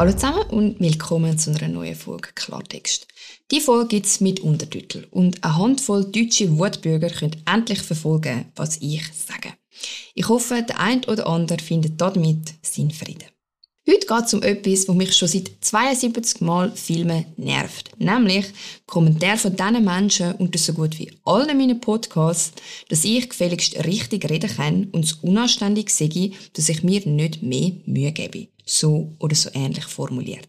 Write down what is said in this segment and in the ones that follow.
Hallo zusammen und willkommen zu einer neuen Folge Klartext. Diese Folge gibt es mit Untertitel und eine Handvoll deutsche Wortbürger können endlich verfolgen, was ich sage. Ich hoffe, der ein oder andere findet damit seinen Frieden. Heute geht es um etwas, das mich schon seit 72 Mal Filmen nervt. Nämlich Kommentare von diesen Menschen unter so gut wie allen meinen Podcasts, dass ich gefälligst richtig reden kann und es unanständig sei, dass ich mir nicht mehr Mühe gebe. So oder so ähnlich formuliert.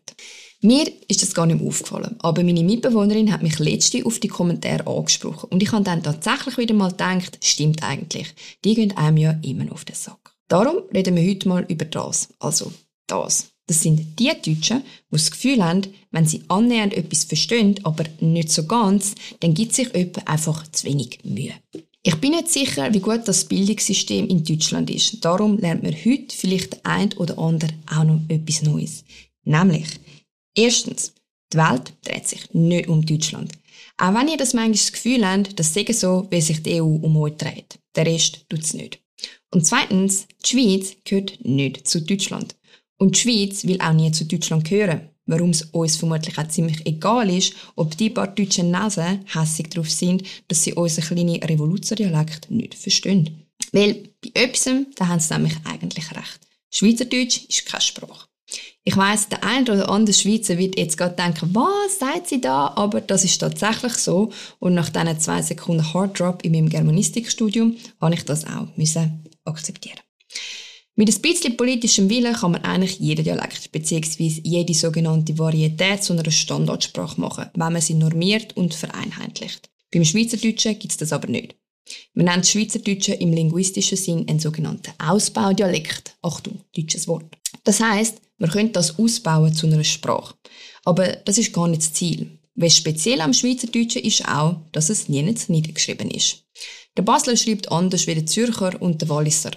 Mir ist das gar nicht mehr aufgefallen, aber meine Mitbewohnerin hat mich letztens auf die Kommentare angesprochen und ich habe dann tatsächlich wieder mal gedacht, stimmt eigentlich, die gehen einem ja immer auf den Sack. Darum reden wir heute mal über das, also das. Das sind die Deutschen, die das Gefühl haben, wenn sie annähernd etwas verstehen, aber nicht so ganz, dann gibt sich jemand einfach zu wenig Mühe. Ich bin nicht sicher, wie gut das Bildungssystem in Deutschland ist. Darum lernt man heute vielleicht der ein oder andere auch noch etwas Neues. Nämlich, erstens, die Welt dreht sich nicht um Deutschland. Auch wenn ihr das manchmal das Gefühl habt, das sei so, wie sich die EU um euch dreht. Der Rest tut es nicht. Und zweitens, die Schweiz gehört nicht zu Deutschland. Und die Schweiz will auch nie zu Deutschland gehören. Warum es uns vermutlich auch ziemlich egal ist, ob die paar deutschen Nasen hässig darauf sind, dass sie unseren kleinen Revoluzzer-Dialekt nicht verstehen. Weil bei etwas, da haben sie nämlich eigentlich recht. Schweizerdeutsch ist keine Sprache. Ich weiss, der ein oder andere Schweizer wird jetzt gerade denken, was sagt sie da? Aber das ist tatsächlich so. Und nach diesen 2 Sekunden Harddrop in meinem Germanistikstudium habe ich das auch müssen akzeptieren. Mit ein bisschen politischem Willen kann man eigentlich jeden Dialekt bzw. jede sogenannte Varietät zu einer Standardsprache machen, wenn man sie normiert und vereinheitlicht. Beim Schweizerdeutschen gibt es das aber nicht. Man nennt das Schweizerdeutsche im linguistischen Sinn einen sogenannten Ausbaudialekt. Achtung, deutsches Wort. Das heisst, man könnte das ausbauen zu einer Sprache. Aber das ist gar nicht das Ziel. Was speziell am Schweizerdeutschen ist auch, dass es nirgends niedergeschrieben ist. Der Basler schreibt anders wie der Zürcher und der Walliser.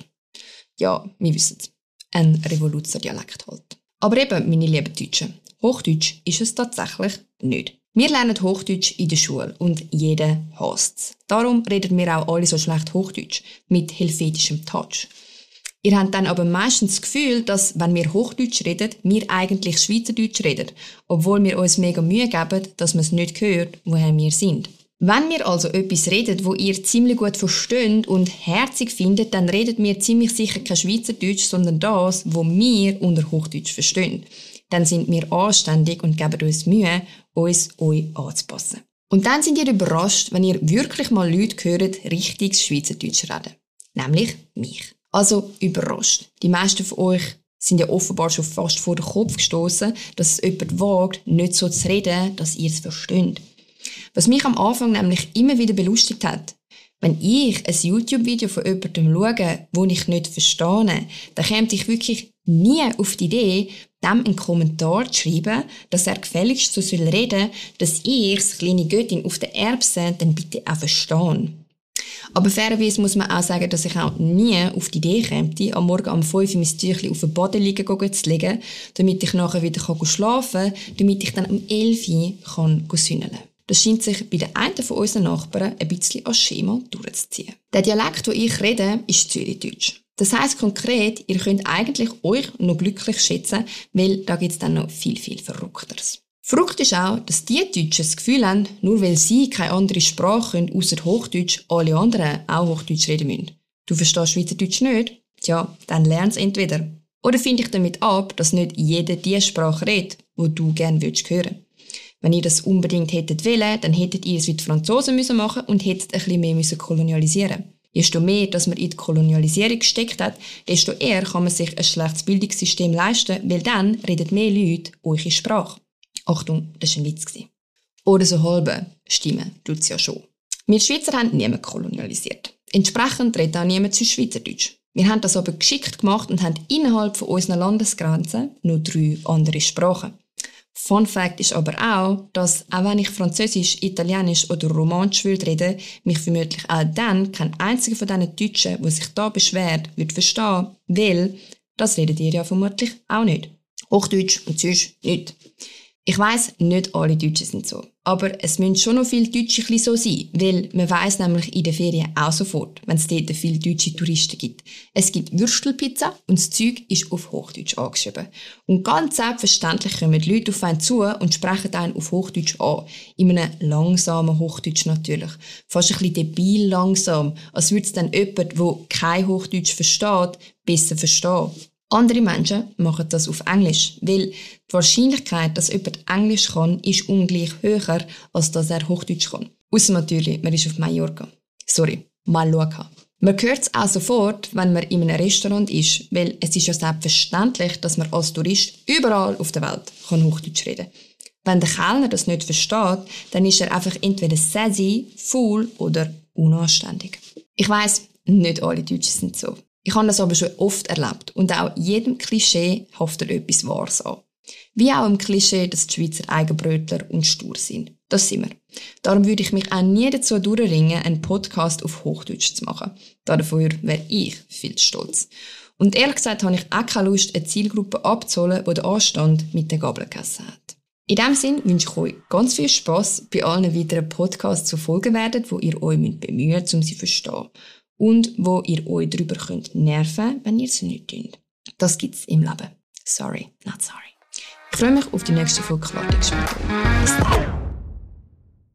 Ja, wir wissen es. Ein Revoluzzer-Dialekt halt. Aber eben, meine lieben Deutschen, Hochdeutsch ist es tatsächlich nicht. Wir lernen Hochdeutsch in der Schule und jeder hasst es. Darum reden wir auch alle so schlecht Hochdeutsch, mit helvetischem Touch. Ihr habt dann aber meistens das Gefühl, dass, wenn wir Hochdeutsch reden, wir eigentlich Schweizerdeutsch reden, obwohl wir uns mega Mühe geben, dass man es nicht hört, woher wir sind. Wenn wir also etwas reden, wo ihr ziemlich gut versteht und herzig findet, dann redet wir ziemlich sicher kein Schweizerdeutsch, sondern das, wo wir unter Hochdeutsch verstehen. Dann sind wir anständig und geben uns Mühe, uns euch anzupassen. Und dann sind ihr überrascht, wenn ihr wirklich mal Leute hört, richtiges Schweizerdeutsch reden. Nämlich mich. Also überrascht. Die meisten von euch sind ja offenbar schon fast vor den Kopf gestossen, dass es jemand wagt, nicht so zu reden, dass ihr es versteht. Was mich am Anfang nämlich immer wieder belustigt hat, wenn ich ein YouTube-Video von jemandem schaue, das ich nicht verstehe, dann käme ich wirklich nie auf die Idee, dem einen Kommentar zu schreiben, dass er gefälligst so reden soll, dass ich, das kleine Göttin auf der Erbse, dann bitte auch verstehe. Aber fairerweise muss man auch sagen, dass ich auch nie auf die Idee käme, am Morgen um 5 Uhr mein Tüchlein auf den Boden liegen zu legen, damit ich nachher wieder schlafen kann, damit ich dann um 11 Uhr sündeln kann. Das scheint sich bei den einen von unseren Nachbarn ein bisschen als Schema durchzuziehen. Der Dialekt, den ich rede, ist Zürichdeutsch. Das heisst konkret, ihr könnt eigentlich euch noch glücklich schätzen, weil da gibt es dann noch viel, viel Verrückteres. Verrückt ist auch, dass die Deutschen das Gefühl haben, nur weil sie keine andere Sprache können, ausser Hochdeutsch, alle anderen auch Hochdeutsch reden müssen. Du verstehst Schweizerdeutsch nicht? Tja, dann lern's entweder. Oder finde ich damit ab, dass nicht jeder die Sprache redet, die du gerne würdest hören. Wenn ihr das unbedingt hättet wollen, dann hättet ihr es wie die Franzosen machen müssen und hättet ein bisschen mehr kolonialisieren müssen. Desto mehr, dass man in die Kolonialisierung gesteckt hat, desto eher kann man sich ein schlechtes Bildungssystem leisten, weil dann reden mehr Leute eure Sprache. Achtung, das war ein Witz. Oder so halbe Stimme tut es ja schon. Wir Schweizer haben niemanden kolonialisiert. Entsprechend redet auch niemand zu Schweizerdeutsch. Wir haben das aber geschickt gemacht und haben innerhalb von unseren Landesgrenzen noch 3 andere Sprachen. Fun Fact ist aber auch, dass, auch wenn ich Französisch, Italienisch oder Romansch rede, mich vermutlich auch dann kein einziger von diesen Deutschen, der sich da beschwert, wird verstehen, weil das redet ihr ja vermutlich auch nicht. Hochdeutsch und sonst nicht. Ich weiss, nicht alle Deutschen sind so. Aber es müssen schon noch viele Deutsche ein bisschen so sein, weil man weiss nämlich in den Ferien auch sofort, wenn es dort viele deutsche Touristen gibt. Es gibt Würstelpizza und das Zeug ist auf Hochdeutsch angeschrieben. Und ganz selbstverständlich kommen die Leute auf einen zu und sprechen einen auf Hochdeutsch an. In einem langsamen Hochdeutsch natürlich. Fast ein bisschen debil langsam, als würde es dann jemand, der kein Hochdeutsch versteht, besser verstehen. Andere Menschen machen das auf Englisch, weil die Wahrscheinlichkeit, dass jemand Englisch kann, ist ungleich höher, als dass er Hochdeutsch kann. Ausser natürlich, man ist auf Mallorca. Sorry, Mallorca. Man hört es auch sofort, wenn man in einem Restaurant ist, weil es ist ja selbstverständlich, dass man als Tourist überall auf der Welt kann Hochdeutsch reden kann. Wenn der Kellner das nicht versteht, dann ist er einfach entweder sassy, faul oder unanständig. Ich weiss, nicht alle Deutschen sind so. Ich habe das aber schon oft erlebt und auch jedem Klischee haftet etwas Wahres an. Wie auch im Klischee, dass die Schweizer Eigenbrötler und stur sind. Das sind wir. Darum würde ich mich auch nie dazu durchringen, einen Podcast auf Hochdeutsch zu machen. Dafür wäre ich viel stolz. Und ehrlich gesagt habe ich auch keine Lust, eine Zielgruppe abzuholen, die den Anstand mit der Gabel gegessen hat. In diesem Sinn wünsche ich euch ganz viel Spass bei allen weiteren Podcasts, die folgen werden, die ihr euch bemühen müsst, um sie zu verstehen. Und wo ihr euch darüber könnt nerven, wenn ihr es nicht tut. Das gibt's im Leben. Sorry, not sorry. Ich freue mich auf die nächste Folge Klartext. Bis dann.